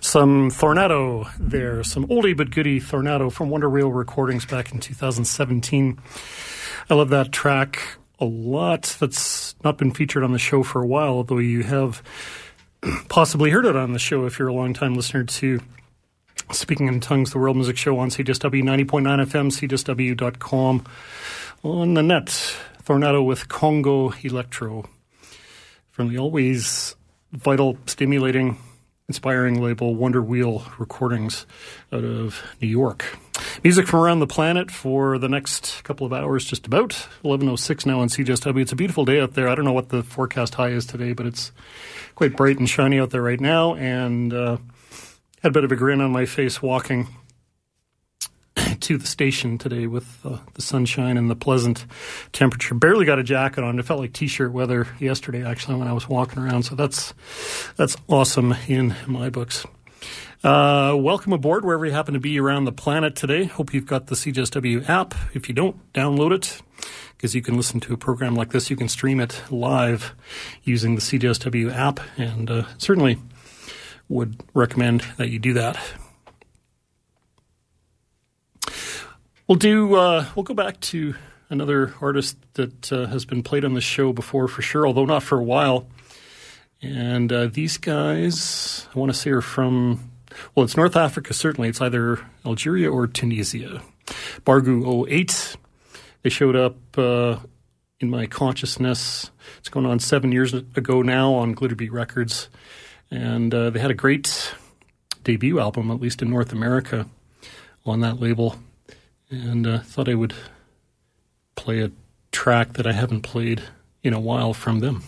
Some Thornato there, some oldie but goodie Thornato from Wonder Wheel Recordings back in 2017. I love that track a lot. That's not been featured on the show for a while, although you have possibly heard it on the show if you're a long-time listener to Speaking in Tongues, the World Music Show on CJSW 90.9 FM, CJSW.com. On the net, Thornato with Congo Electro from the always vital, stimulating, inspiring label Wonder Wheel Recordings out of New York. Music from around the planet for the next couple of hours, just about. 11:06 now on CJSW. It's a beautiful day out there. I don't know what the forecast high is today, but it's quite bright and shiny out there right now. And had a bit of a grin on my face walking to the station today with the sunshine and the pleasant temperature. Barely got a jacket on. It felt like t-shirt weather yesterday, actually, when I was walking around. So that's awesome in my books. Welcome aboard wherever you happen to be around the planet today. Hope you've got the CJSW app. If you don't, download it, because you can listen to a program like this. You can stream it live using the CJSW app, and certainly would recommend that you do that. We'll go back to another artist that has been played on the show before for sure, although not for a while. And these guys, I want to say, are from, well, it's North Africa, certainly. It's either Algeria or Tunisia. Bargou 08. They showed up in my consciousness. It's going on 7 years ago now on Glitterbeat Records. And they had a great debut album, at least in North America, on that label. And I thought I would play a track that I haven't played in a while from them.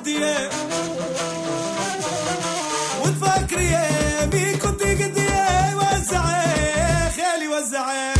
قديه ونفكر يا مين كنت قديه وزعي خالي وزعي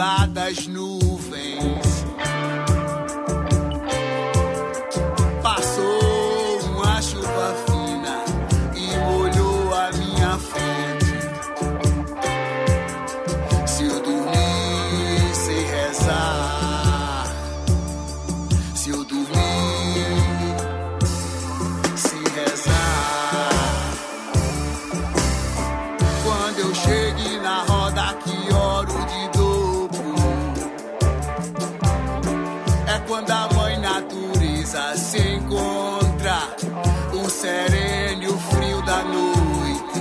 lá das nuvens. Passou uma chuva fina e molhou a minha frente. Se eu dormir sem rezar, se eu dormir sem rezar, quando eu chegue na roda que oro de dobro, é quando a mãe natureza se encontra o sereno e o frio da noite.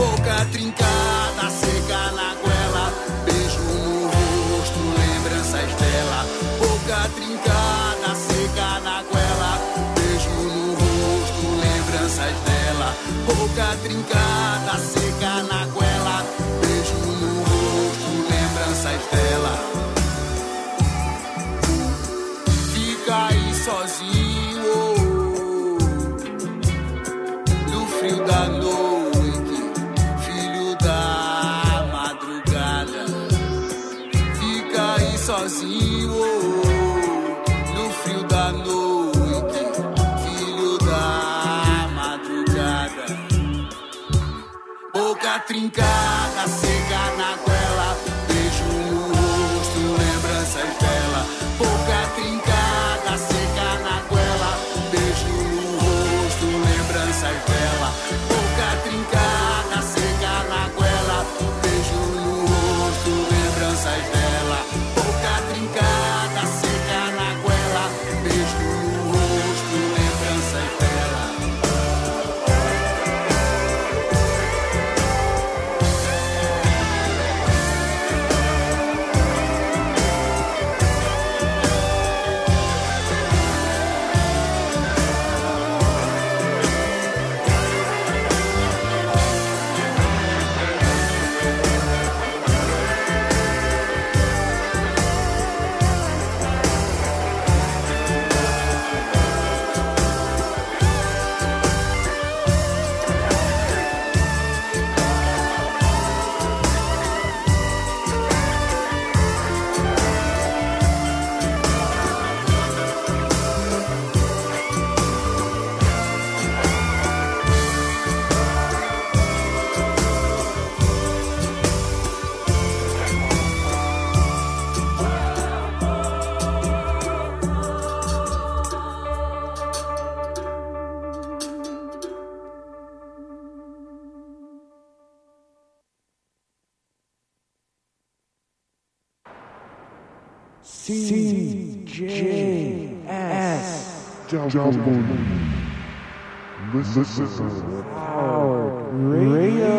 Boca trincada, seca na goela, beijo no rosto, lembranças dela. Boca trincada, seca na goela, beijo no rosto, lembranças dela. Boca trincada, seca na goela, beijo no rosto, lembranças dela. Sozinho, no frio da noite, filho da madrugada. Fica aí sozinho, no frio da noite, filho da madrugada. Boca trincada, seca na goela, beijo no rosto, lembranças dela. Boca trincada, seca na goela, beijo no rosto, lembranças dela. Boca trincada, seca na goela, beijo no rosto, lembranças dela. Boca trincada, seca na goela, beijo no rosto, lembranças dela. Listen to our radio.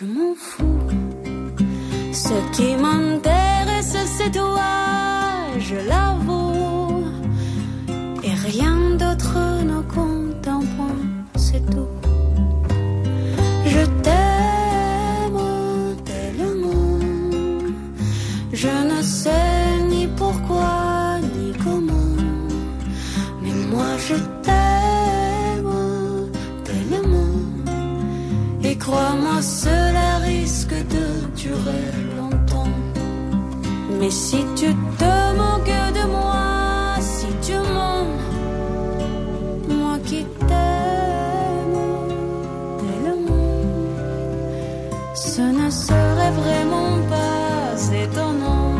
je m'en fous. Ce qui m'intéresse, c'est toi, je l'avoue. Et rien d'autre ne compte un point, c'est tout. Je t'aime tellement, je ne sais ni pourquoi ni comment, mais moi je t'aime tellement. Et crois-moi, cela risque de durer longtemps. Mais si tu te moques de moi, si tu mens, moi qui t'aime tellement, ce ne serait vraiment pas étonnant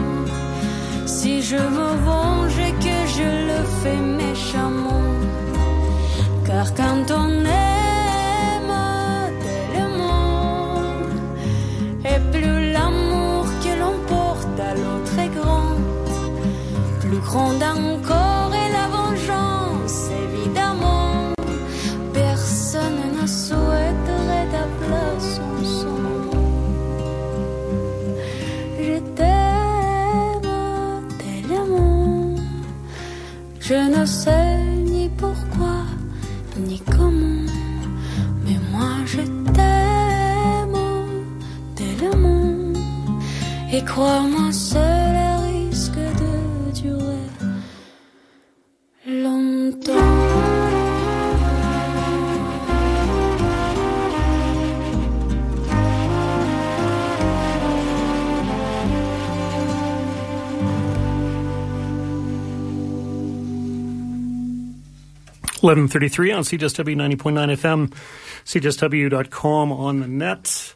si je me venge et que je le fais méchamment. Car quand on est grande encore est la vengeance, évidemment. Personne ne souhaiterait ta place en ce moment. Je t'aime tellement, je ne sais ni pourquoi ni comment, mais moi je t'aime tellement. Et crois-moi, cela .11:33 on CJSW 90.9 FM, CJSW.com on the net.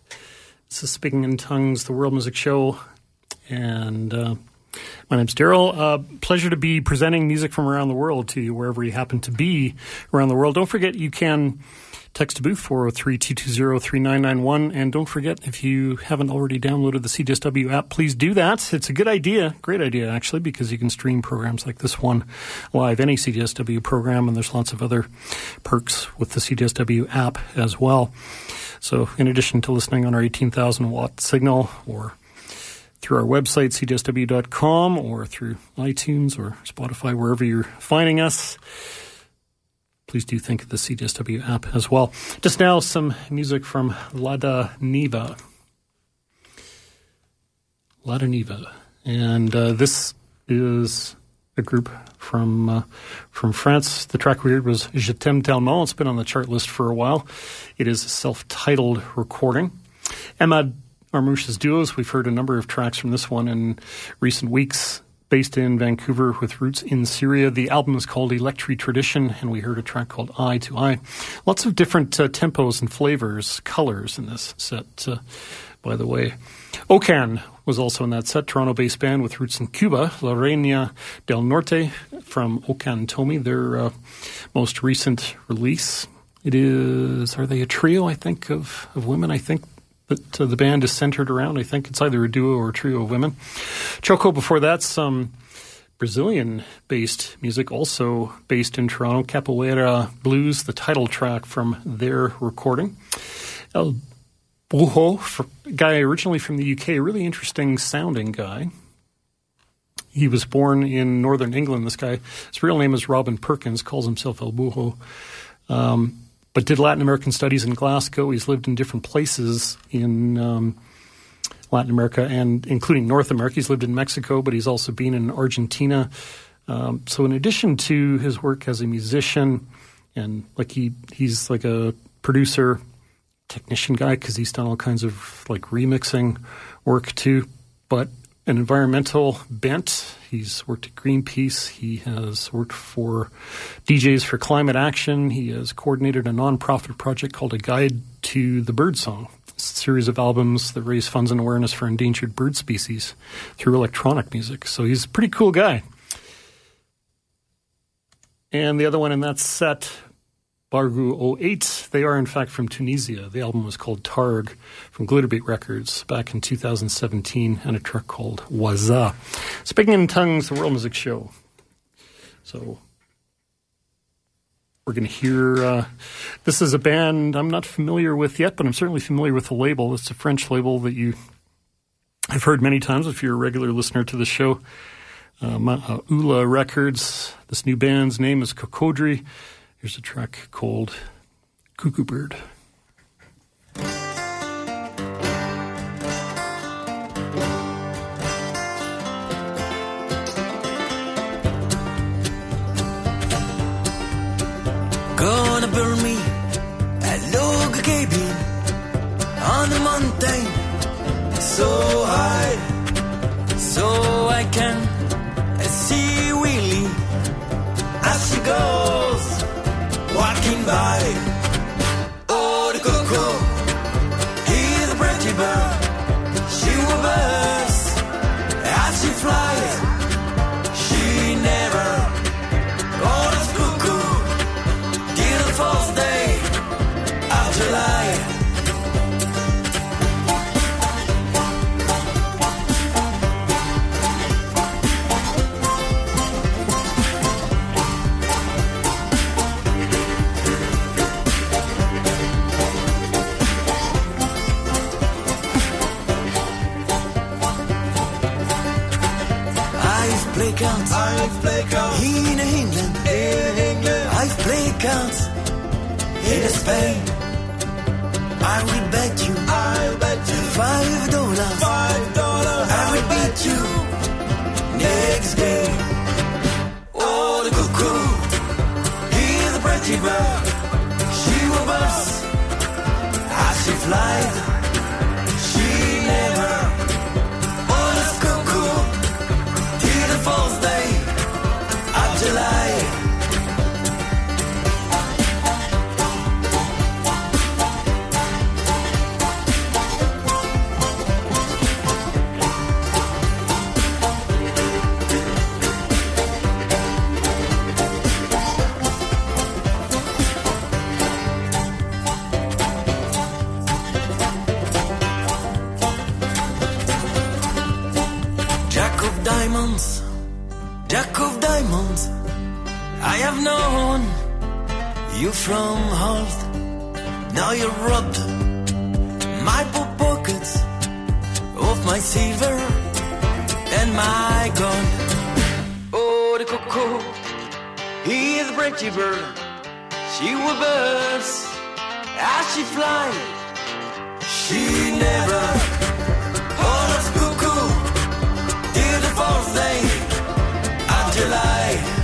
This is Speaking in Tongues, the World Music Show, and my name's Daryl. Pleasure to be presenting music from around the world to you, wherever you happen to be around the world. Don't forget you can text to booth 403-220-3991, and don't forget, if you haven't already downloaded the CJSW app, please do that. It's a good idea, great idea actually, because you can stream programs like this one live, any CJSW program, and there's lots of other perks with the CJSW app as well. So in addition to listening on our 18,000 watt signal, or through our website, cjsw.com, or through iTunes or Spotify, wherever you're finding us, please do think of the CJSW app as well. Just now, some music from Ladaniva. Ladaniva. And this is a group from France. The track we heard was Je t'aime tellement. It's been on the chart list for a while. It is a self-titled recording. Emma Armouche's duos. We've heard a number of tracks from this one in recent weeks. Based in Vancouver with roots in Syria. The album is called Electri Tradition, and we heard a track called Eye to Eye. Lots of different tempos and flavors, colors in this set, by the way. Okan was also in that set, Toronto-based band with roots in Cuba, La Reina del Norte from Okan Tomi, their most recent release. It is, are they a trio, I think, of women, I think? But the band is centered around, I think it's either a duo or a trio of women. XOCÔ before that, some Brazilian-based music, also based in Toronto. Capoeira Blues, the title track from their recording. El Búho, guy originally from the UK, really interesting sounding guy. He was born in northern England, this guy. His real name is Robin Perkins, calls himself El Búho. But did Latin American studies in Glasgow. He's lived in different places in Latin America, and including North America. He's lived in Mexico, but he's also been in Argentina. So in addition to his work as a musician, and like he's like a producer, technician guy, because he's done all kinds of like remixing work too, but an environmental bent. He's worked at Greenpeace. He has worked for DJs for Climate Action. He has coordinated a nonprofit project called A Guide to the Bird Song. It's a series of albums that raise funds and awareness for endangered bird species through electronic music. So he's a pretty cool guy. And the other one in that set, Bargou 08, they are in fact from Tunisia. The album was called Targ from Glitterbeat Records back in 2017, and a track called Wazzaa. Speaking in Tongues, the World Music Show. So We're going to hear this is a band I'm not familiar with yet, but I'm certainly familiar with the label. It's a French label that I've heard many times if you're a regular listener to the show. Ula Records. This new band's name is Cocodi. Here's a track called Cuckoo Bird. Gonna burn me a log cabin on the mountain so high, so I can see Willie as she goes walking by. Oh, the cuckoo, he's a pretty bird. She will burst as she flies. She never called us cuckoo. First day of July. I've played cards in England. I've played cards in Spain. I will bet you, $5. I will bet you next day. Oh, the cuckoo, he's a pretty bird. She will buzz as she flies. She never. Oh, the cuckoo, till the first day of July. You from Holt, now you robbed my poor pockets of my silver and my gold. Oh, the cuckoo, he is a pretty bird. She will burst as she flies. She never. Oh, the cuckoo, till the fourth day of July.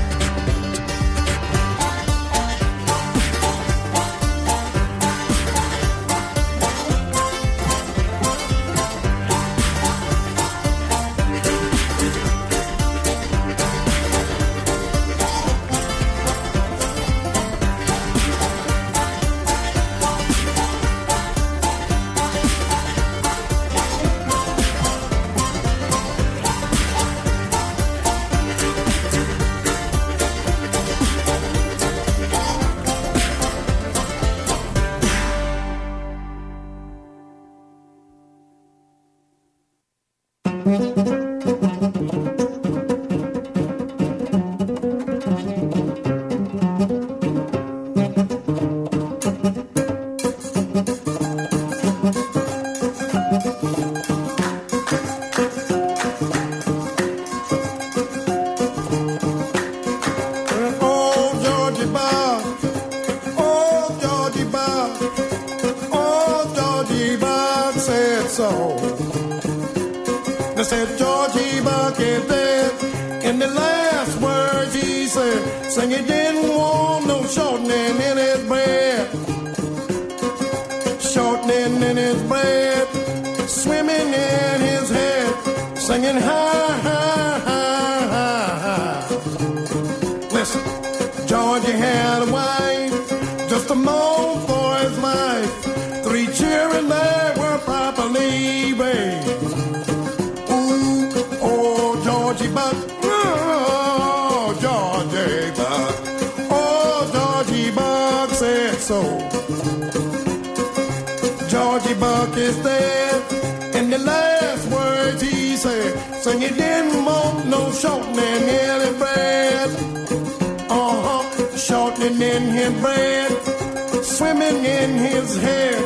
Short living in his bread, swimming in his hair.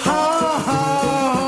Ha, ha, ha,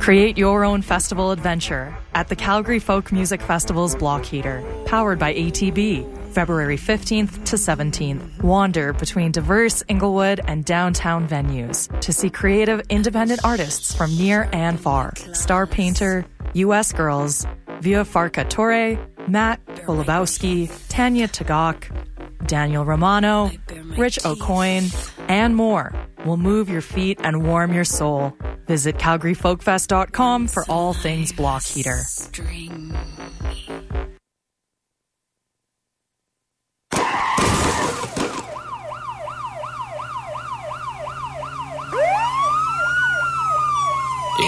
Create your own festival adventure at the Calgary Folk Music Festival's Block Heater, powered by ATB, February 15th to 17th. Wander between diverse Inglewood and downtown venues to see creative independent artists from near and far. Star Painter, U.S. Girls, Via Farca Torre, Matt Kolobowski, Tanya Tagak, Daniel Romano, Rich O'Coin, and more will move your feet and warm your soul. Visit CalgaryFolkFest.com for all things Block Heater.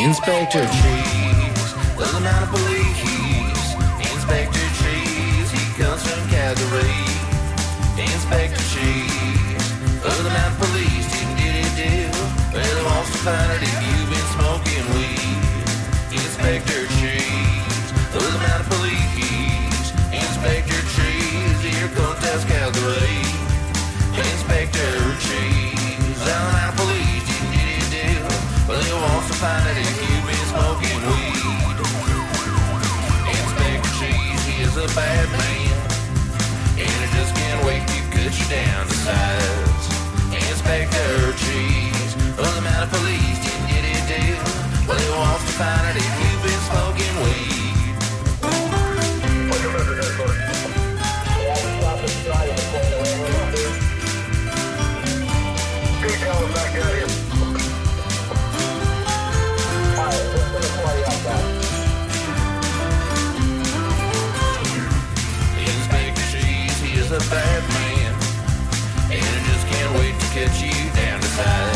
Inspector Cheese doesn't have to believe. Inspector Cheese, he comes from Calgary. Inspector Cheese doesn't have to believe. Well, wants to find out if you've been smoking weed. Inspector Cheese, those amount of police. Inspector Cheese, here comes Task Calgary. Inspector Cheese, those amount of police, you didn't do. Well, he wants to find out if you've been smoking weed. Inspector Cheese, he is a bad man, and I just can't wait to cut you down to size. Inspector Cheese. Well, the amount of police didn't get it deal. Well, they wants to find out if you've been smoking weed. Inspector Cheese, he is a bad man, and I just can't wait to catch you down to size.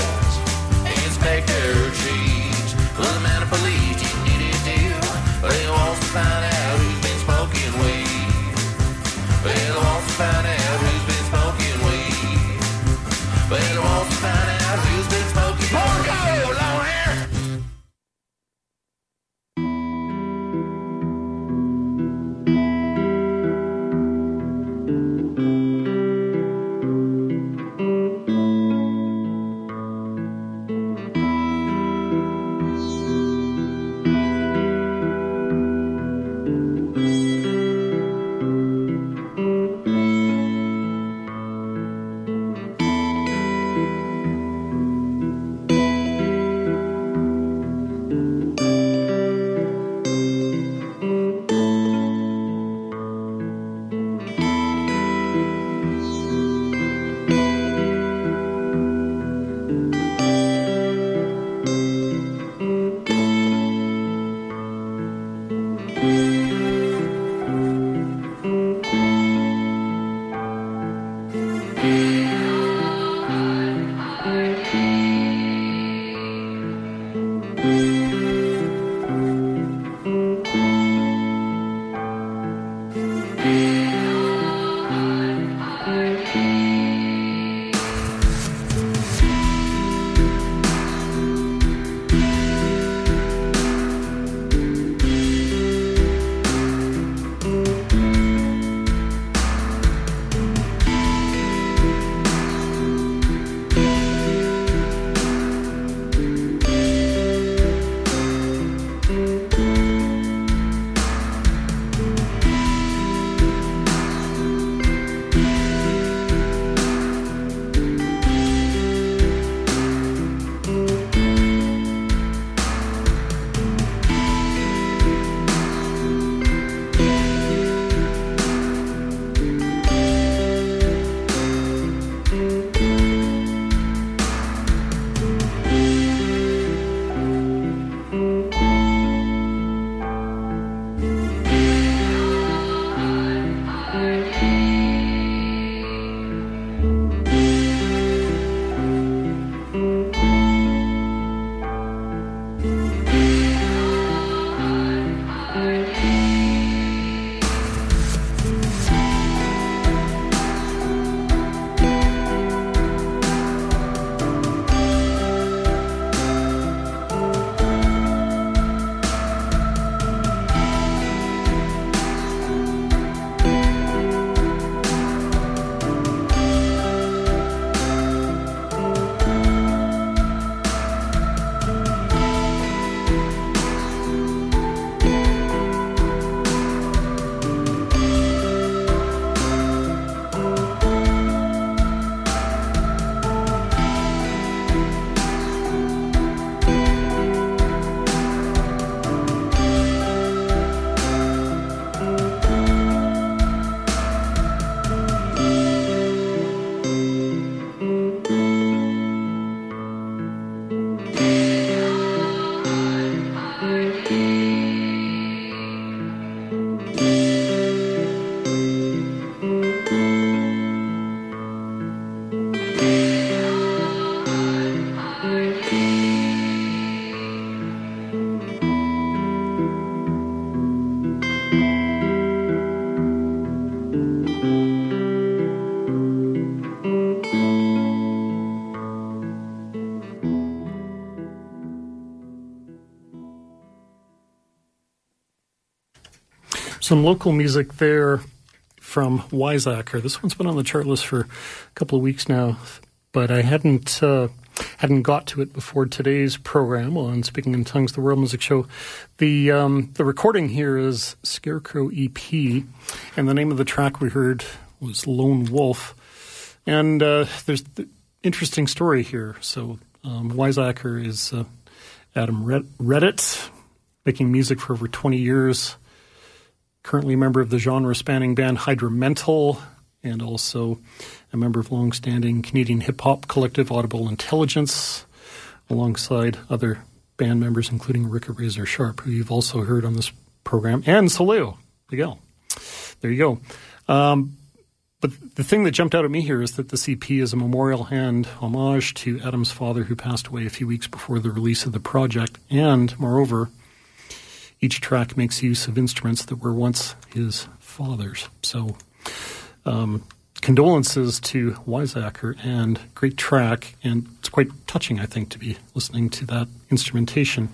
Some local music there from Wyzaker. This one's been on the chart list for a couple of weeks now, but I hadn't got to it before today's program on Speaking in Tongues, the World Music Show. The recording here is Scarecrow EP, and the name of the track we heard was Lone Wolf. And there's the interesting story here. So Wyzaker is Adam Reddit, making music for over 20 years. Currently a member of the genre-spanning band Hydra Mental, and also a member of long-standing Canadian hip-hop collective Audible Intelligence, alongside other band members, including Rick Razor Sharp, who you've also heard on this program, and Soleo Miguel. There you go. But the thing that jumped out at me here is that the CP is a memorial and homage to Adam's father, who passed away a few weeks before the release of the project, and, moreover, each track makes use of instruments that were once his father's. So condolences to Wyzaker, and great track. And it's quite touching, I think, to be listening to that instrumentation.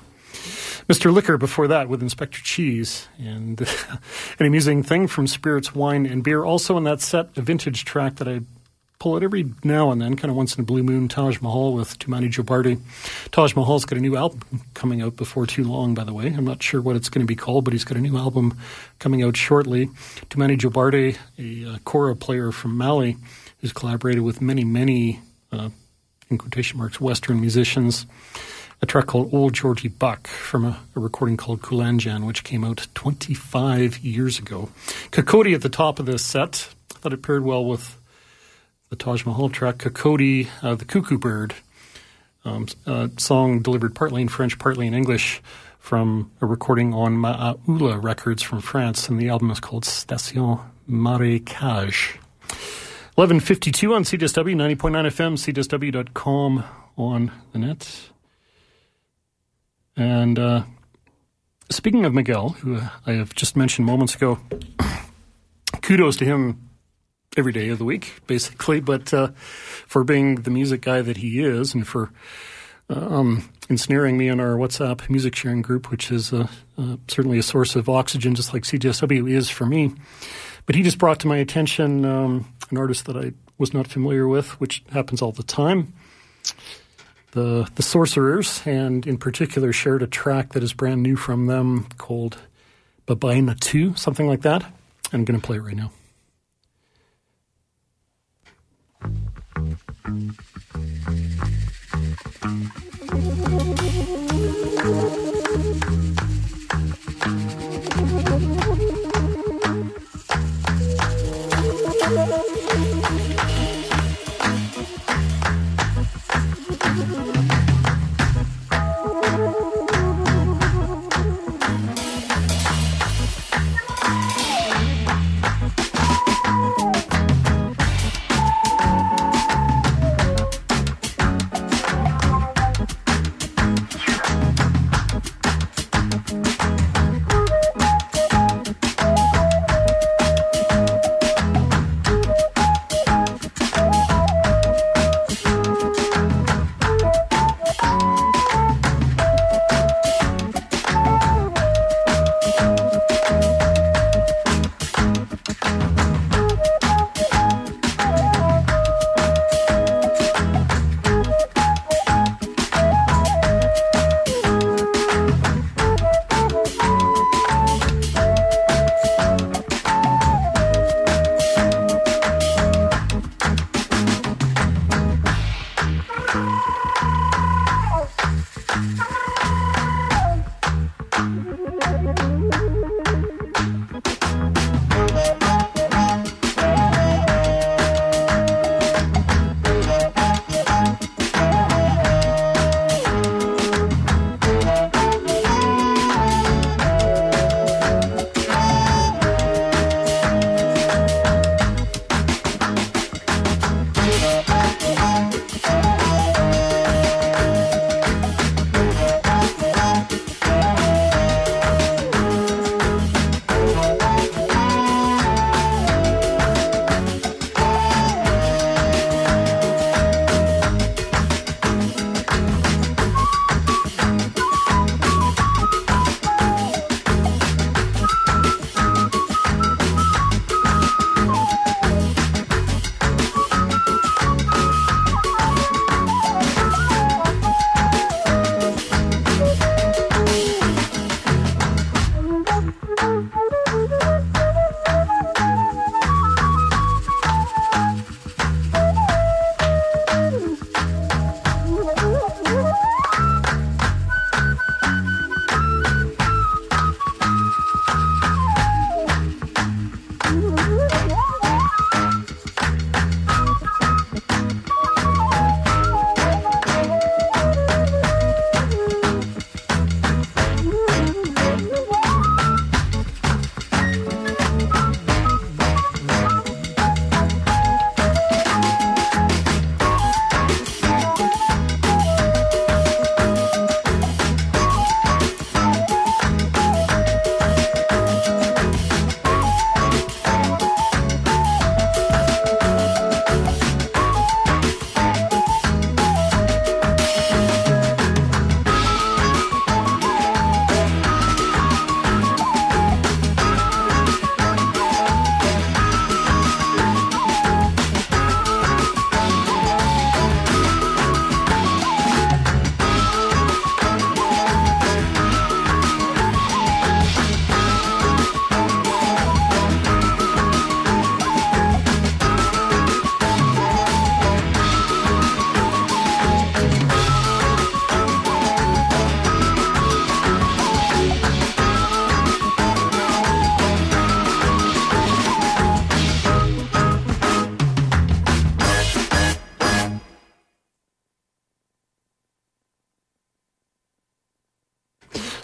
Mr. Liquor before that with Inspector Cheese. And an amusing thing from Spirits, Wine, and Beer. Also in that set, a vintage track that I pull out every now and then, kind of once in a blue moon, Taj Mahal with Toumani Diabaté. Taj Mahal's got a new album coming out before too long, by the way. I'm not sure what it's going to be called, but he's got a new album coming out shortly. Toumani Diabaté, a kora player from Mali, who's collaborated with many, in quotation marks, Western musicians. A track called Old Georgie Buck from a recording called Kulanjan, which came out 25 years ago. Cocodi at the top of this set. I thought it paired well with the Taj Mahal track, Cocodi, the Cuckoo Bird, song delivered partly in French, partly in English, from a recording on Ula Records from France, and the album is called Station Marécage. 11:52 on CJSW, 90.9 FM, CJSW.com on the net. And speaking of Miguel, who I have just mentioned moments ago, kudos to him every day of the week, basically, but for being the music guy that he is and for ensnaring me in our WhatsApp music sharing group, which is certainly a source of oxygen, just like CJSW is for me. But he just brought to my attention an artist that I was not familiar with, which happens all the time. The Sorcerers, and in particular shared a track that is brand new from them called Bebaynetu, something like that. I'm going to play it right now.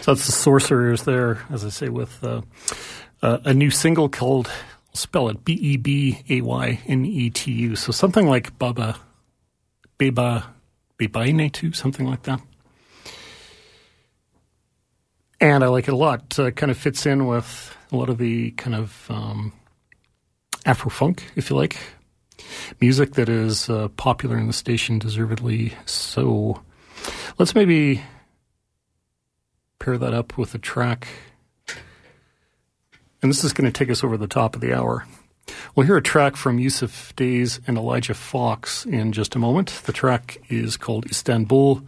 That's the Sorcerers there, as I say, with a new single called, spell it, Bebaynetu. So something like Bebaynetu, something like that. And I like it a lot. It kind of fits in with a lot of the kind of Afro-funk, if you like, music that is popular in the station, deservedly so. Let's maybe pair that up with a track. And this is going to take us over the top of the hour. We'll hear a track from Yusuf Days and Elijah Fox in just a moment. The track is called Istanbul,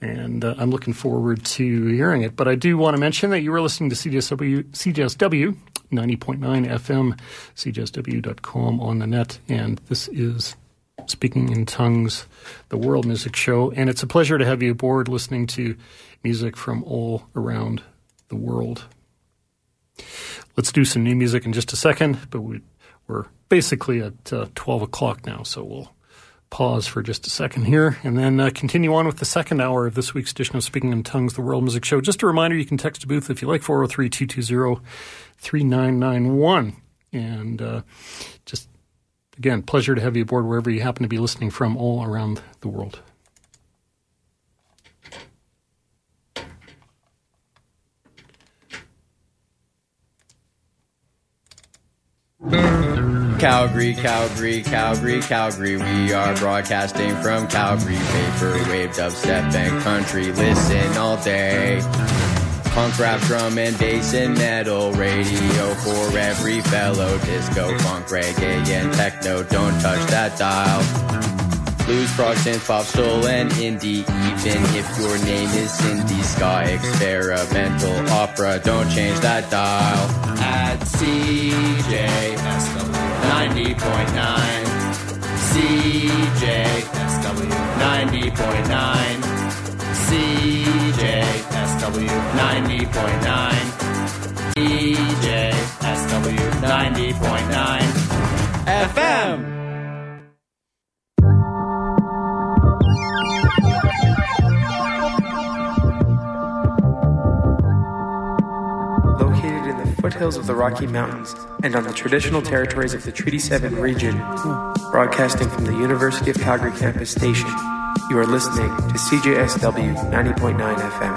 and I'm looking forward to hearing it. But I do want to mention that you were listening to CJSW 90.9 FM, CJSW.com on the net, and this is Speaking in Tongues, the World Music Show. And it's a pleasure to have you aboard listening to music from all around the world. Let's do some new music in just a second, but we're basically at 12 o'clock now, so we'll pause for just a second here and then continue on with the second hour of this week's edition of Speaking in Tongues, the World Music Show. Just a reminder, you can text the booth if you like, 403-220-3991. And just, again, pleasure to have you aboard wherever you happen to be listening from all around the world. Calgary, Calgary, Calgary, Calgary. We are broadcasting from Calgary. Vaporwave, dubstep, and country. Listen all day. Punk, rap, drum, and bass, and metal radio for every fellow. Disco, funk, reggae, and techno. Don't touch that dial. Blues, prog, synth, pop, soul, and indie. Even if your name is Cindy, ska, experimental, opera, don't change that dial. At CJSW 90.9, CJSW 90.9, CJSW 90.9, CJSW 90.9 FM. Foothills of the Rocky Mountains and on the traditional territories of the Treaty 7 region, broadcasting from the University of Calgary campus station. You are listening to CJSW 90.9 FM.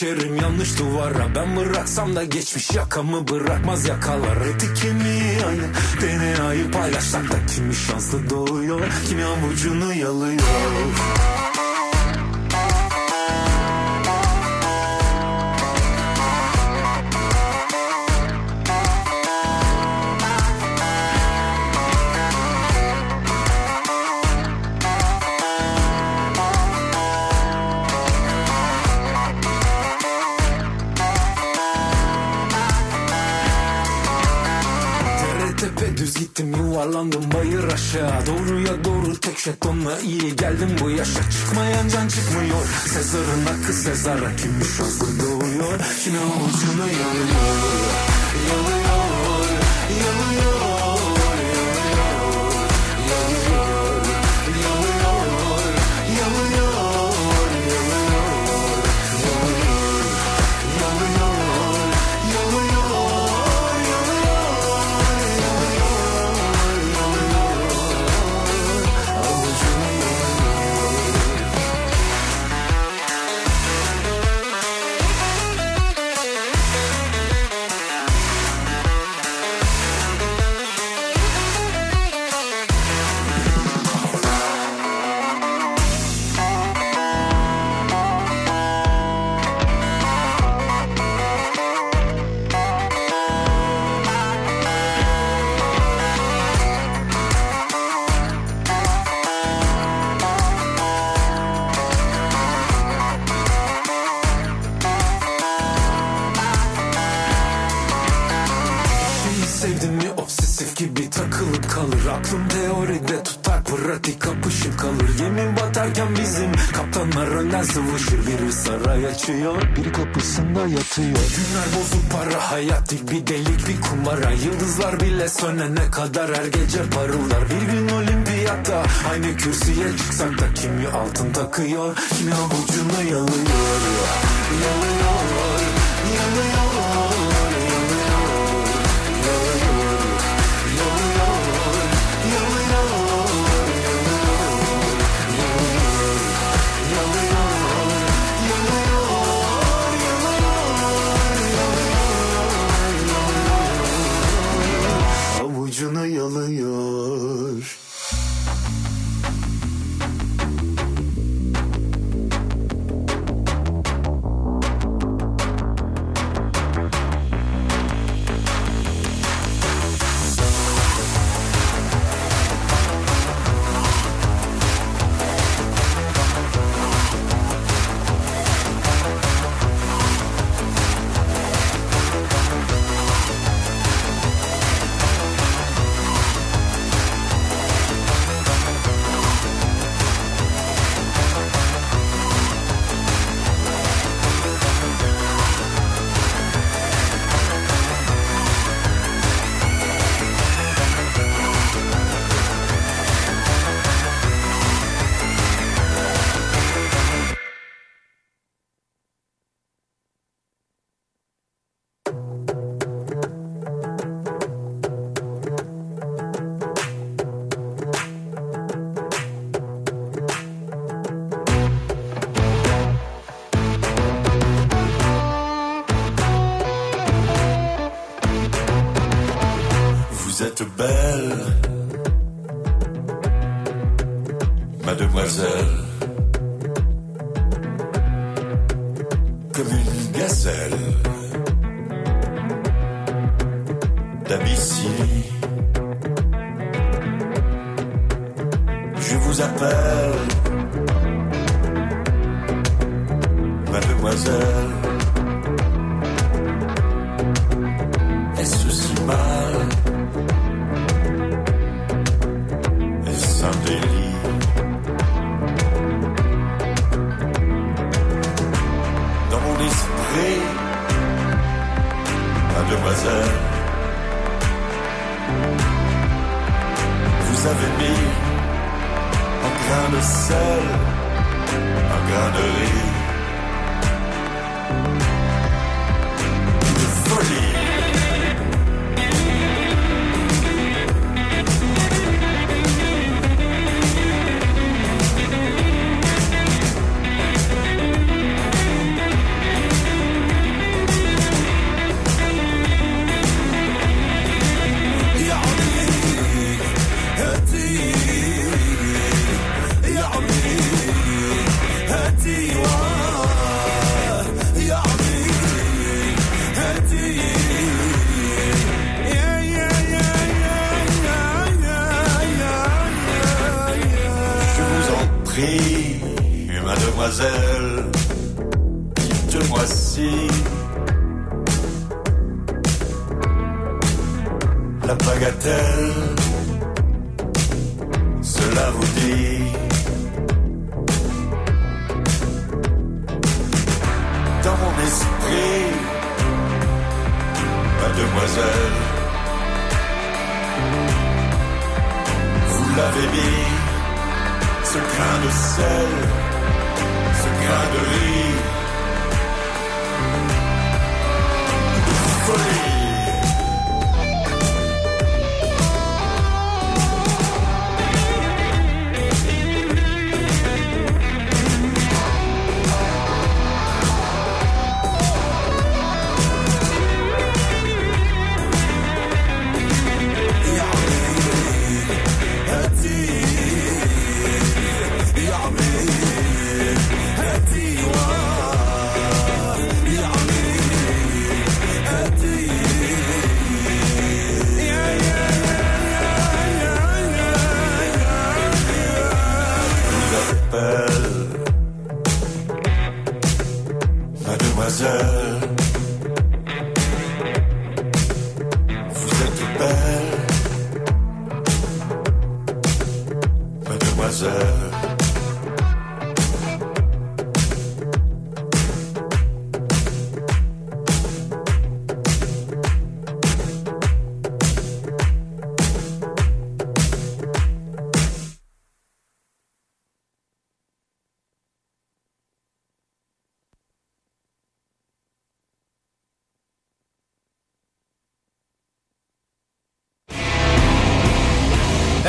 geçerim yanlış duvara. Ben bıraksam da geçmiş yakamı bırakmaz yakalar. Eti kemiği aynı, DNA'yı paylaşsak da kimi şanslı doğuyor, kimi avucunu yalıyor. Yuvarlandım bayır aşağı, doğruya doğru tek şetonla iyi geldim bu yaşa. Çıkmayan can çıkmıyor, Sezar'ın hakkı Sezar'a. Kim şanslı doğuyor, yine avucuna yanıyor. Yanıyor, yanıyor. Sıvışır biri saray açıyor, biri kapısında yatıyor. Günler bozuk para, hayat bir delik bir kumara. Yıldızlar bile sönene kadar her gece parıldar. Bir gün olimpiyatta aynı kürsüye çıksak da kimi altın takıyor, kimi avucuna yalıyor. Yalıyor, yalıyor. Yalıyor. mademoiselle, dites-moi si la bagatelle, cela vous dit dans mon esprit, mademoiselle, vous l'avez mis, ce grain de sel, ce grain de riz, de folie.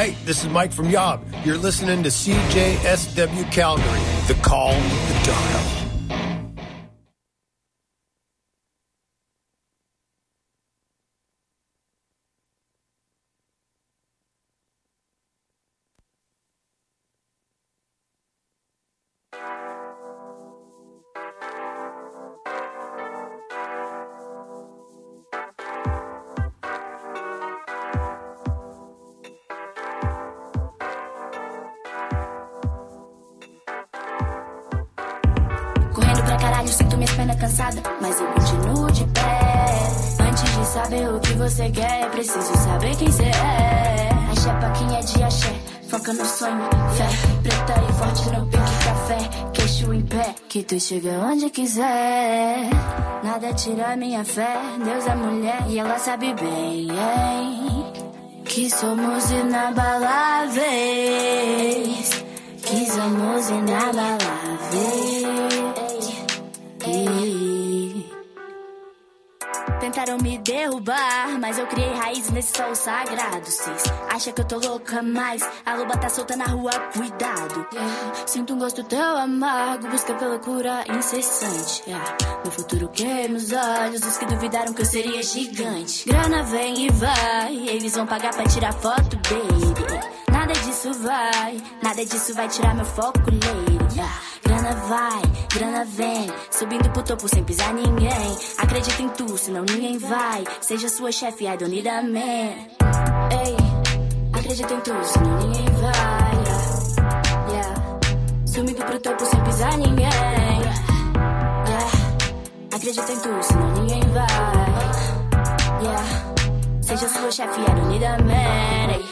Hey, this is Mike from Yob. You're listening to CJSW Calgary, the call, the dial. Que tu chega onde quiser, nada tira minha fé. Deus é mulher e ela sabe bem, hein? Que somos inabaláveis, que somos inabaláveis. Tentaram me derrubar, mas eu criei raízes nesse sol sagrado. Cês acham que eu tô louca, mas a loba tá solta na rua, cuidado. Sinto gosto tão amargo, busca pela cura incessante. No futuro queima os olhos, os que duvidaram que eu seria gigante. Grana vem e vai, eles vão pagar pra tirar foto, baby. Nada disso vai tirar meu foco, lady. Grana vai, grana vem, subindo pro topo sem pisar ninguém. Acredita em tu, senão ninguém vai. Seja sua chefe, I don't need a man. Ei, acredita em tu, senão ninguém vai. Subindo pro topo sem pisar ninguém. Acredita em tu, senão ninguém vai. Seja sua chefe, I don't need a man. Ei.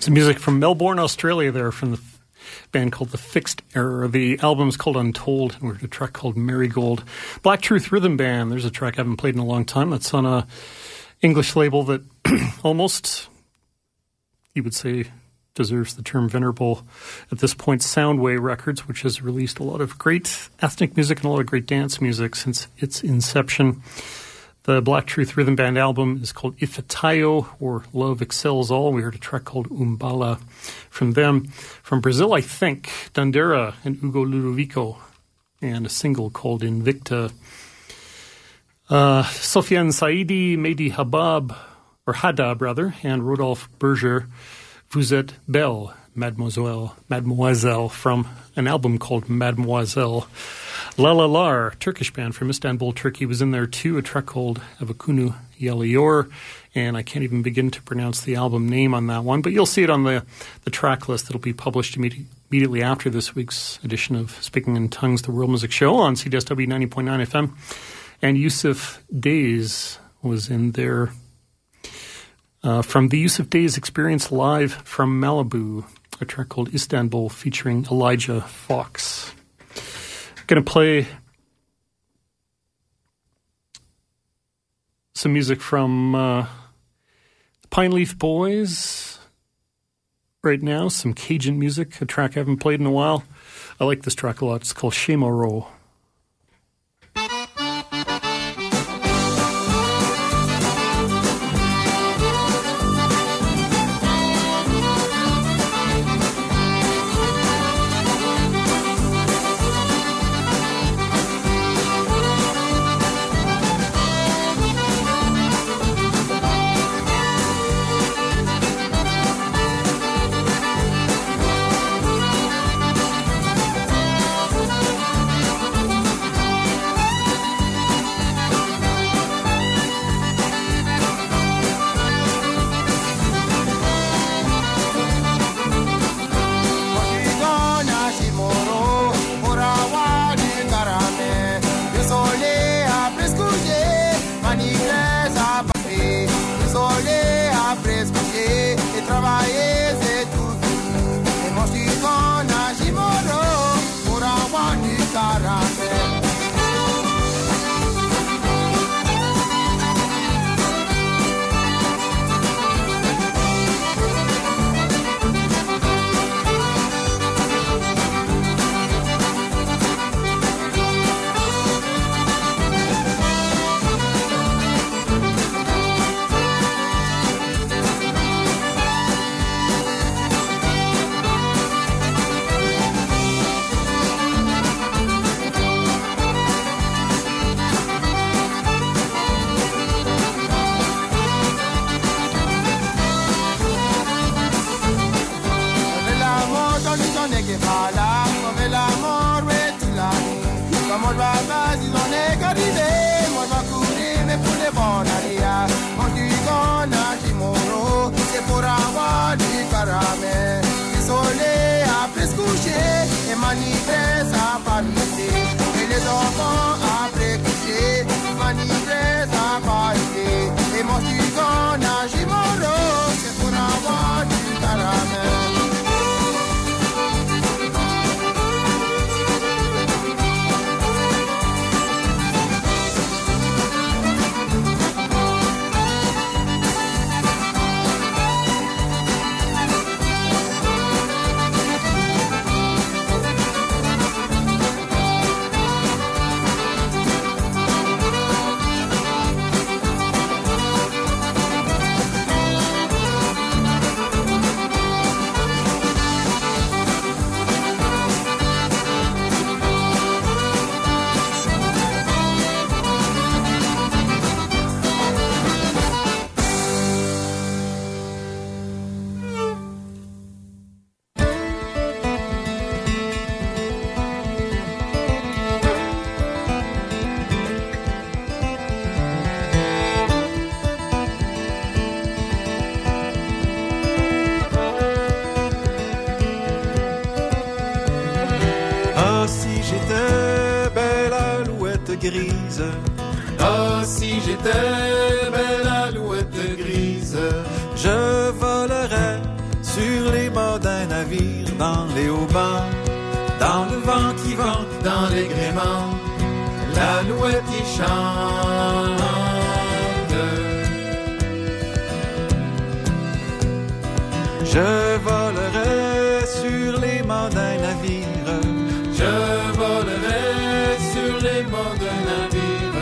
Some music from Melbourne, Australia there, from the band called The Fixed Error. The album's called Untold, and we heard a track called Marigold. Black Truth Rhythm Band, there's a track I haven't played in a long time. That's on a English label that almost, you would say, deserves the term venerable at this point, Soundway Records, which has released a lot of great ethnic music and a lot of great dance music since its inception. The Black Truth Rhythm Band album is called Ifatayo, or Love Excels All. We heard a track called Umbala from them. From Brazil, I think, Dandera and Hugo Ludovico, and a single called Invicta. Sofian Saidi, Mehdi Habab, or Hadab, rather, and Rodolphe Berger, Vous êtes belle, Mademoiselle, from an album called Mademoiselle. Lalalar, Turkish band from Istanbul, Turkey, was in there too. A track called Avukunu Yeliyor, and I can't even begin to pronounce the album name on that one, but you'll see it on the track list that'll be published immediately after this week's edition of Speaking in Tongues, the World Music Show on CJSW 90.9 FM. And Yusuf Days was in there. From the Yusuf Days Experience Live from Malibu, a track called Istanbul featuring Elijah Fox. I'm going to play some music from the Pine Leaf Boys right now, some Cajun music, a track I haven't played in a while. I like this track a lot. It's called Chez Moreau. Grise. Ah, si j'étais belle alouette grise, je volerais sur dans les haubans, dans le vent qui vente, dans les gréments, l'alouette qui chante. Je volerai sur les mâts d'un navire, je volerai sur les mâts d'un navire,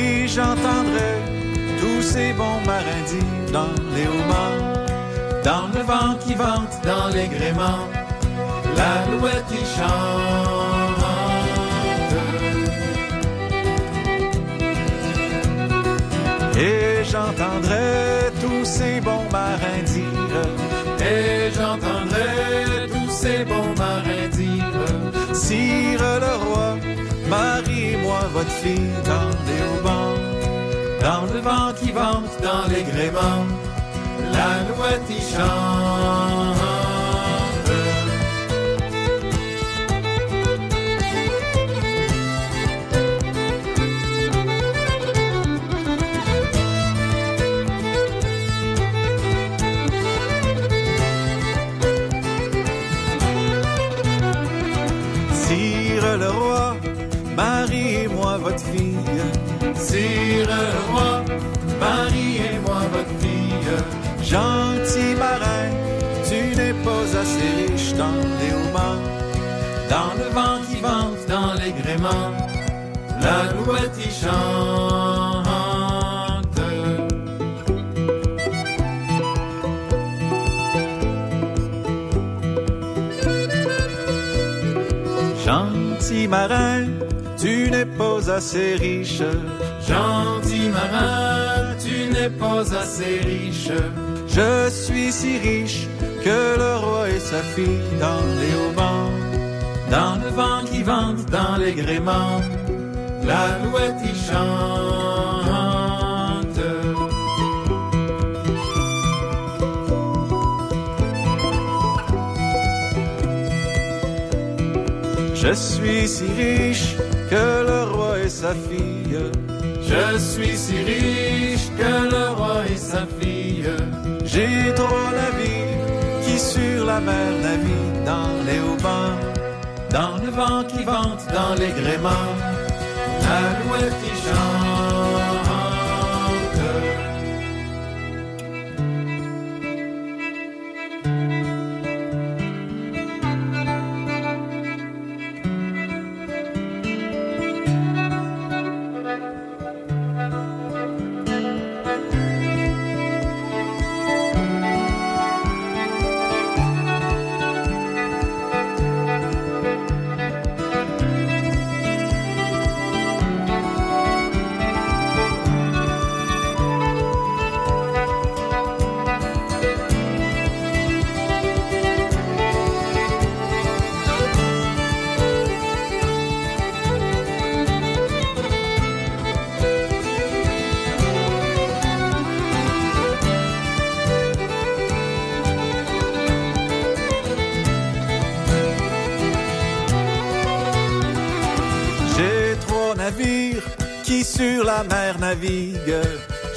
et j'entendrai tous ces bons marins dire dans les haubans, dans le vent qui vente, dans les gréments, l'alouette qui chante. Et j'entendrai tous ces bons marins dire, et j'entendrai tous ces bons marins dire, Sire le roi, marie-moi votre fille, dans les haubans, dans le vent qui vente, dans les gréments, l'alouette y chante. Sire le roi, mariez-moi votre fille. Sire le roi, mariez-moi votre fille. Gentil marin, tu n'es pas assez riche dans les haubans, dans le vent qui vente, dans les gréments, l'alouette y chante. Gentil marin, tu n'es pas assez riche. Gentil marin, tu n'es pas assez riche. Je suis si riche que le roi et sa fille, dans les haubans, dans le vent qui vente, dans les gréments, l'alouette y chante. Je suis si riche que le roi et sa fille. Je suis si riche que le roi et sa fille. J'ai trop la vie qui sur la mer navigue, dans les haubans, dans le vent qui vente, dans les gréments, l'alouette qui navigue.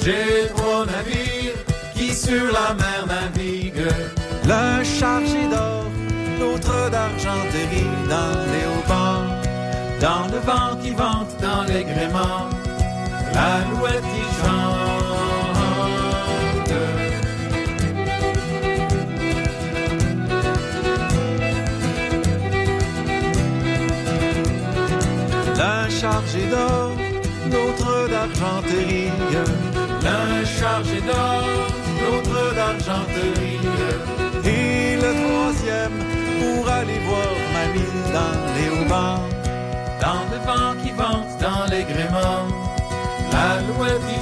J'ai trois navires qui sur la mer naviguent. L'un chargé d'or, l'autre d'argenterie, dans les haubans, dans le vent qui vente, dans les gréments, l'alouette qui chante. L'un chargé d'or, l'autre d'argenterie, l'un chargé d'or, l'autre d'argenterie, et le troisième pour aller voir mamie, dans les haubans, dans le vent qui vente, dans les gréments, l'alouette qui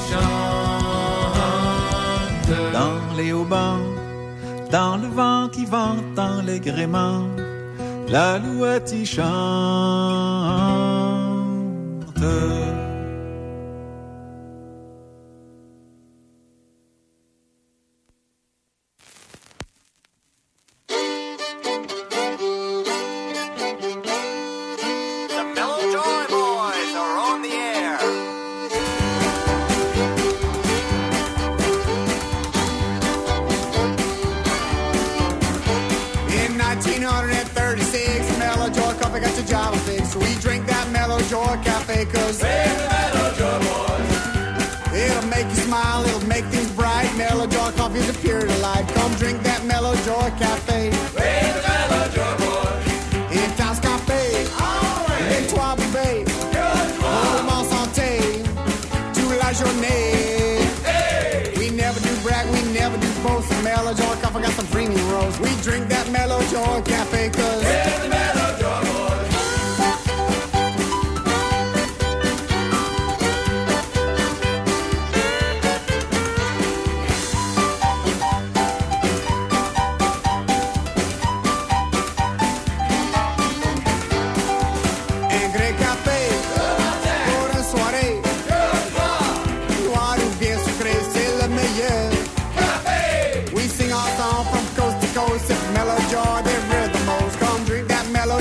chante. Dans les haubans, dans le vent qui vente, dans les gréments, l'alouette qui chante. make you smile, it'll make things bright. Mello Joy coffee's a pure delight. Come drink that Mello Joy Cafe. Raise the Mello Joy Boys in Taos Cafe. All right. In Trois Bourbets. Good one. Au Santé. To La Journée. Hey. We never do brag, we never do boast. The Mello Joy coffee got some creamy rolls. We drink that Mello Joy Cafe, cause raise the Mello Joy Boys.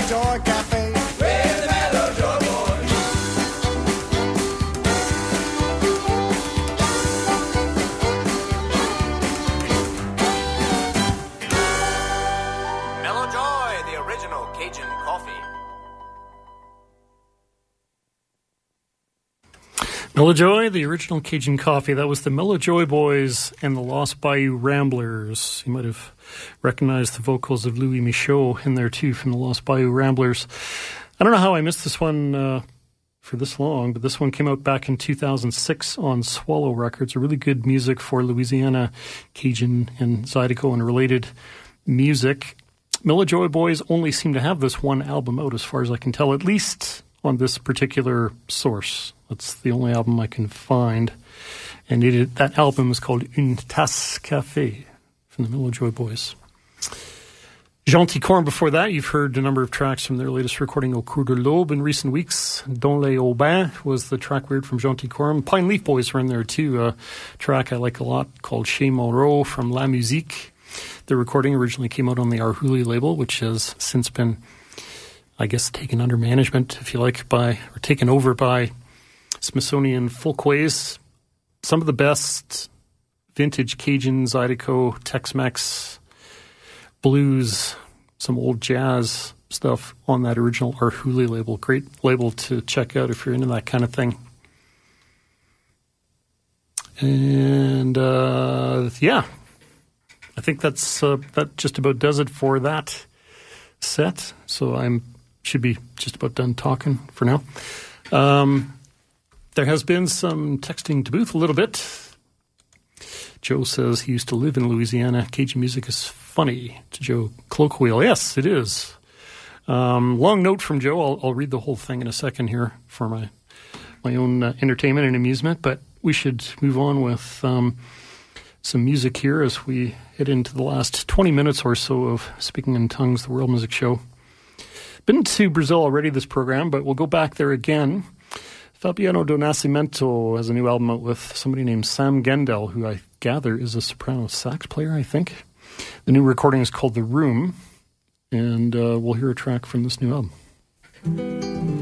Joy Cafe. Where's the Mello Joy Boys? Mello Joy, the original Cajun coffee. Mello Joy, the original Cajun coffee. That was the Mello Joy Boys and the Lost Bayou Ramblers. You might have recognize the vocals of Louis Michaud in there too from the Lost Bayou Ramblers. I don't know how I missed this one for this long, but this one came out back in 2006 on Swallow Records. A really good music for Louisiana, Cajun, and Zydeco and related music. Mello Joy Boys only seem to have this one album out as far as I can tell, at least on this particular source. That's the only album I can find. And that album is called Une Tasse Café. In the Mello Joy Boys. Genticorum before that, you've heard a number of tracks from their latest recording, Au Cours de l'Aube, in recent weeks. Dans les Aubains was the track weird from Genticorum. Pine Leaf Boys were in there too, a track I like a lot called Chez Moreau from La Musique. The recording originally came out on the Arhoolie label, which has since been, I guess, taken under management, if you like, taken over by Smithsonian Folkways. Some of the best vintage Cajun, Zydeco, Tex-Mex, blues, some old jazz stuff on that original Arhoolie label. Great label to check out if you're into that kind of thing. And, yeah, I think that just about does it for that set. So I should be just about done talking for now. There has been some texting to Booth a little bit. Joe says he used to live in Louisiana. Cajun music is funny to Joe Colloquial. Yes, it is. Long note from Joe. I'll read the whole thing in a second here for my own entertainment and amusement. But we should move on with some music here as we head into the last 20 minutes or so of Speaking in Tongues, the World Music Show. Been to Brazil already this program, but we'll go back there again. Fabiano do Nascimento has a new album out with somebody named Sam Gendel, who I gather is a soprano sax player, I think. The new recording is called The Room, and we'll hear a track from this new album.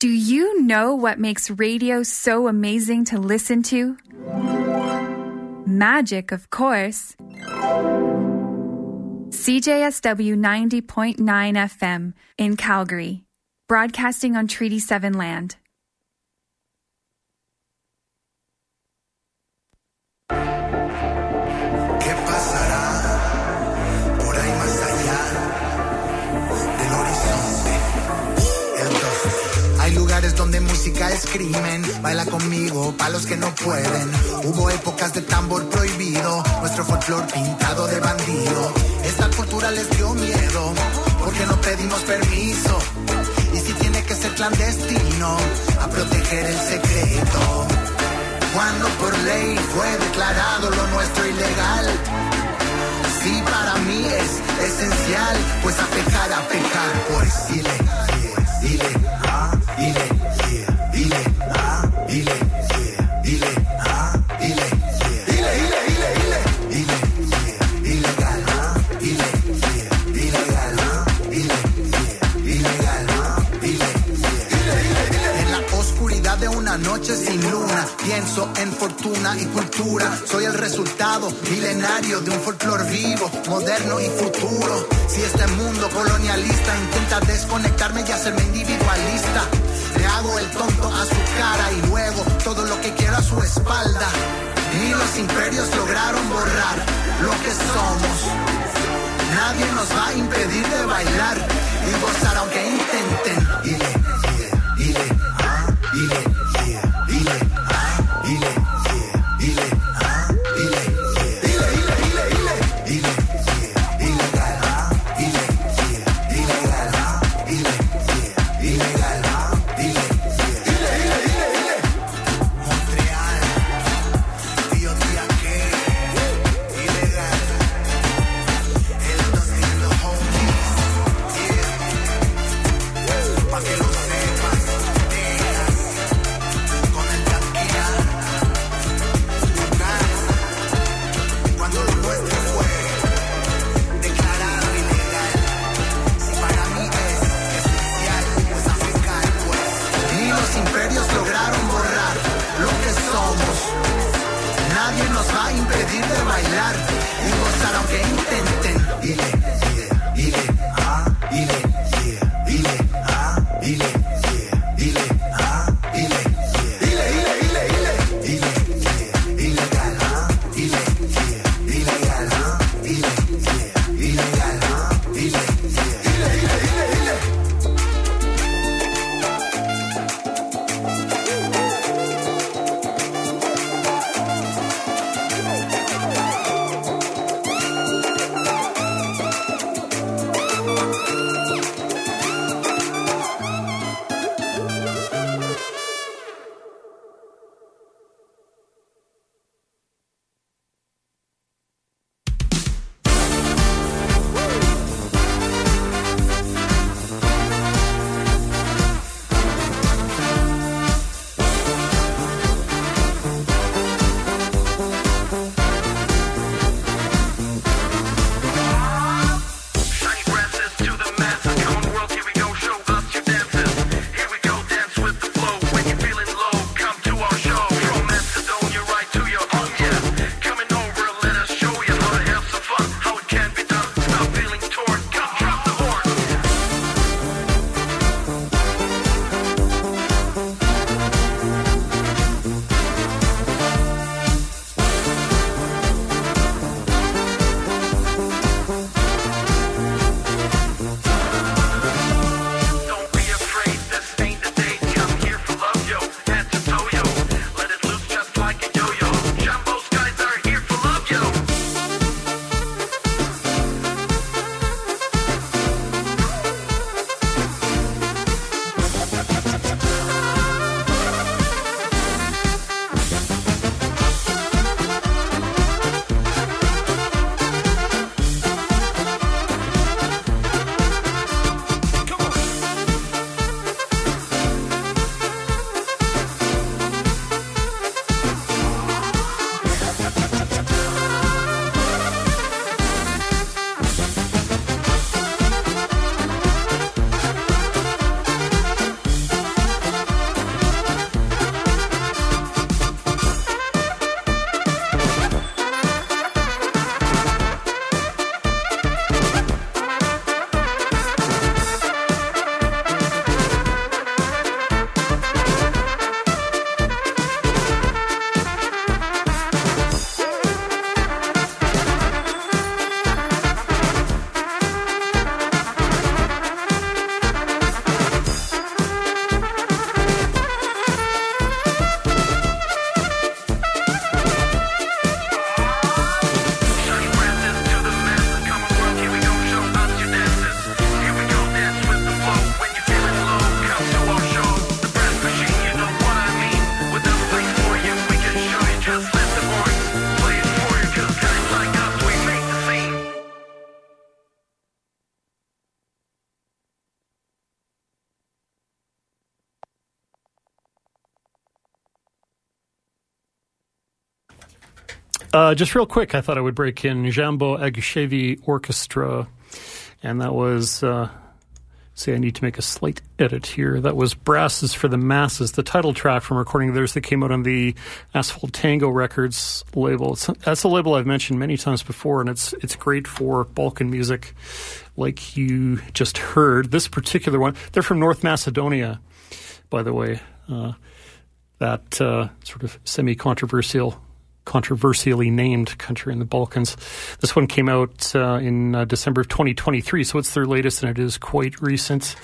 Do you know what makes radio so amazing to listen to? Magic, of course. CJSW 90.9 FM in Calgary, broadcasting on Treaty 7 land. Donde música es crimen, baila conmigo, pa' los que no pueden. Hubo épocas de tambor prohibido, nuestro folclor pintado de bandido. Esta cultura les dio miedo, porque no pedimos permiso. Y si tiene que ser clandestino, a proteger el secreto. Cuando por ley fue declarado lo nuestro ilegal, sí, para mí es esencial, pues a pecar, pues dile, dile, ah, dile. Sin luna, pienso en fortuna y cultura. Soy el resultado milenario de un folclor vivo, moderno y futuro. Si este mundo colonialista intenta desconectarme y hacerme individualista, le hago el tonto a su cara y luego todo lo que quiero a su espalda. Ni los imperios lograron borrar lo que somos. Nadie nos va a impedir de bailar y gozar aunque intenten. Dile. Home. Just real quick, I thought I would break in Jambo Aguichevi Orchestra, and that was... see, I need to make a slight edit here. That was Brasses for the Masses, the title track from recording of theirs that came out on the Asphalt Tango Records label. That's a label I've mentioned many times before, and it's great for Balkan music like you just heard. This particular one, they're from North Macedonia, by the way. That sort of controversially named country in the Balkans. This one came out in December of 2023, so it's their latest, and it is quite recent.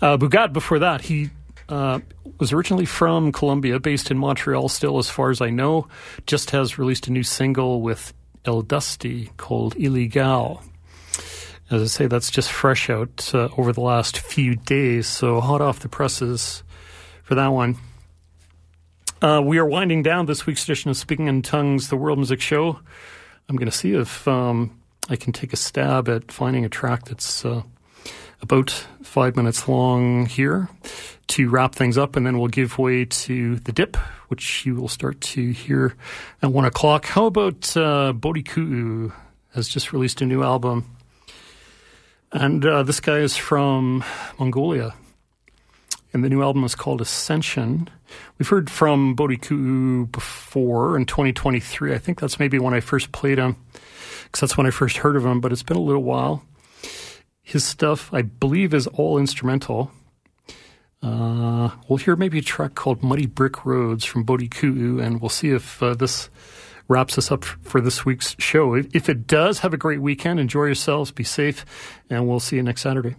Bugat, before that, he was originally from Colombia, based in Montreal still, as far as I know, just has released a new single with El Dusty called Illegal. As I say, that's just fresh out over the last few days, so hot off the presses for that one. We are winding down this week's edition of Speaking in Tongues, the World Music Show. I'm going to see if I can take a stab at finding a track that's about 5 minutes long here to wrap things up, and then we'll give way to The Dip, which you will start to hear at 1 o'clock. How about Bodhiku'u has just released a new album, and this guy is from Mongolia. And the new album is called Ascension. We've heard from Bodhiku'u before in 2023. I think that's maybe when I first played him, because that's when I first heard of him, but it's been a little while. His stuff, I believe, is all instrumental. We'll hear maybe a track called Muddy Brick Roads from Bodhiku'u, and we'll see if this wraps us up for this week's show. If it does, have a great weekend. Enjoy yourselves. Be safe. And we'll see you next Saturday.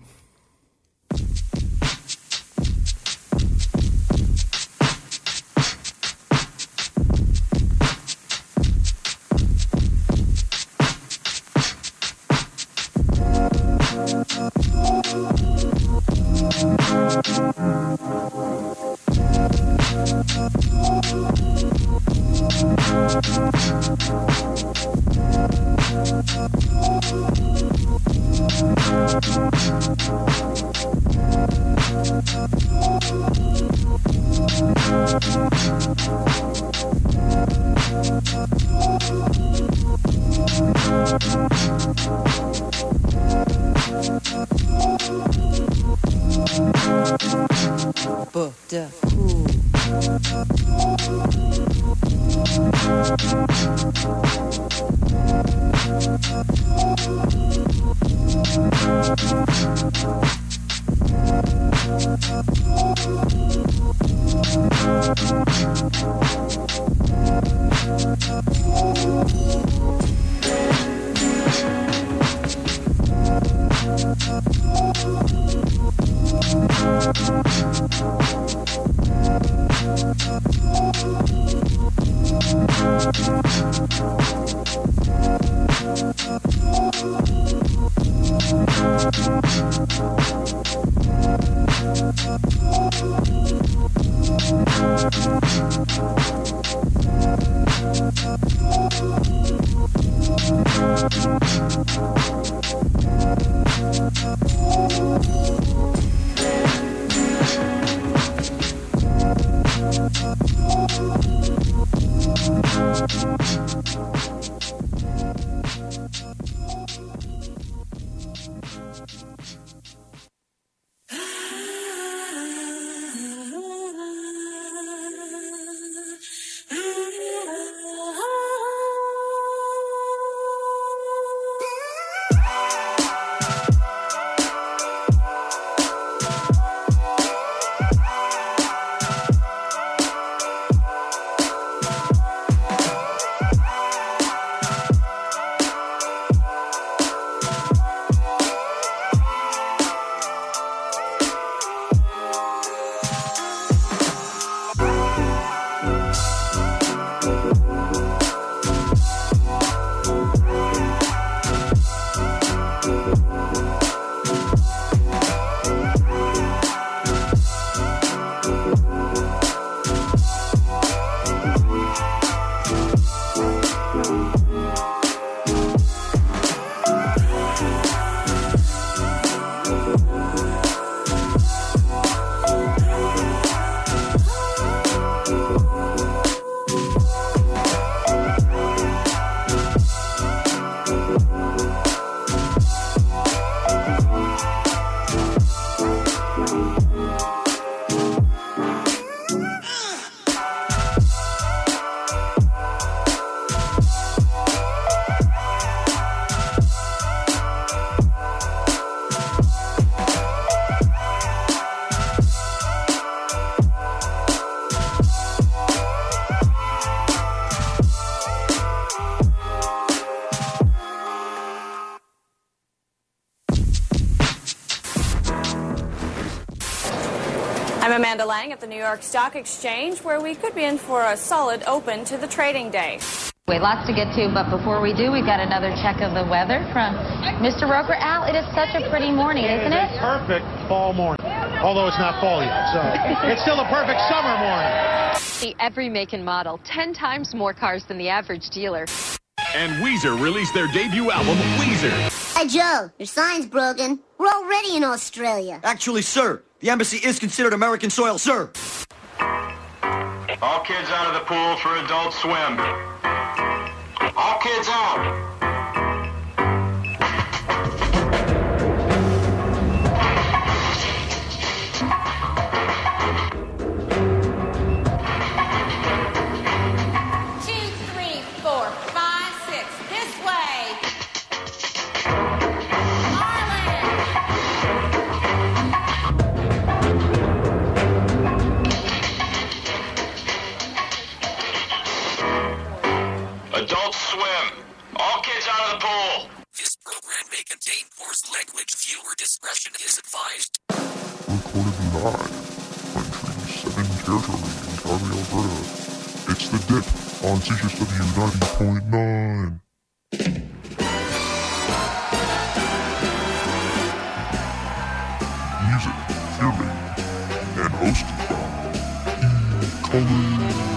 I'm Amanda Lang at the New York Stock Exchange, where we could be in for a solid open to the trading day. We have lots to get to, but before we do, we've got another check of the weather from Mr. Roker. Al, it is such a pretty morning, isn't it? It's a perfect fall morning, although it's not fall yet, so it's still a perfect summer morning. Every make and model, 10 times more cars than the average dealer. And Weezer released their debut album, Weezer. Hey, Joe, your sign's broken. We're already in Australia. Actually, sir, the embassy is considered American soil, sir. All kids out of the pool for Adult Swim. All kids out. 2, 3, 4, 5, 6, this way. Ireland. Adult Swim. All kids out of the pool. This program may contain coarse language. Viewer discretion is advised. Recorded live from Treaty 7 territory in Calgary, Alberta. It's The Dip on CJSW 90.9. Music, theory, and hosted by E. Color.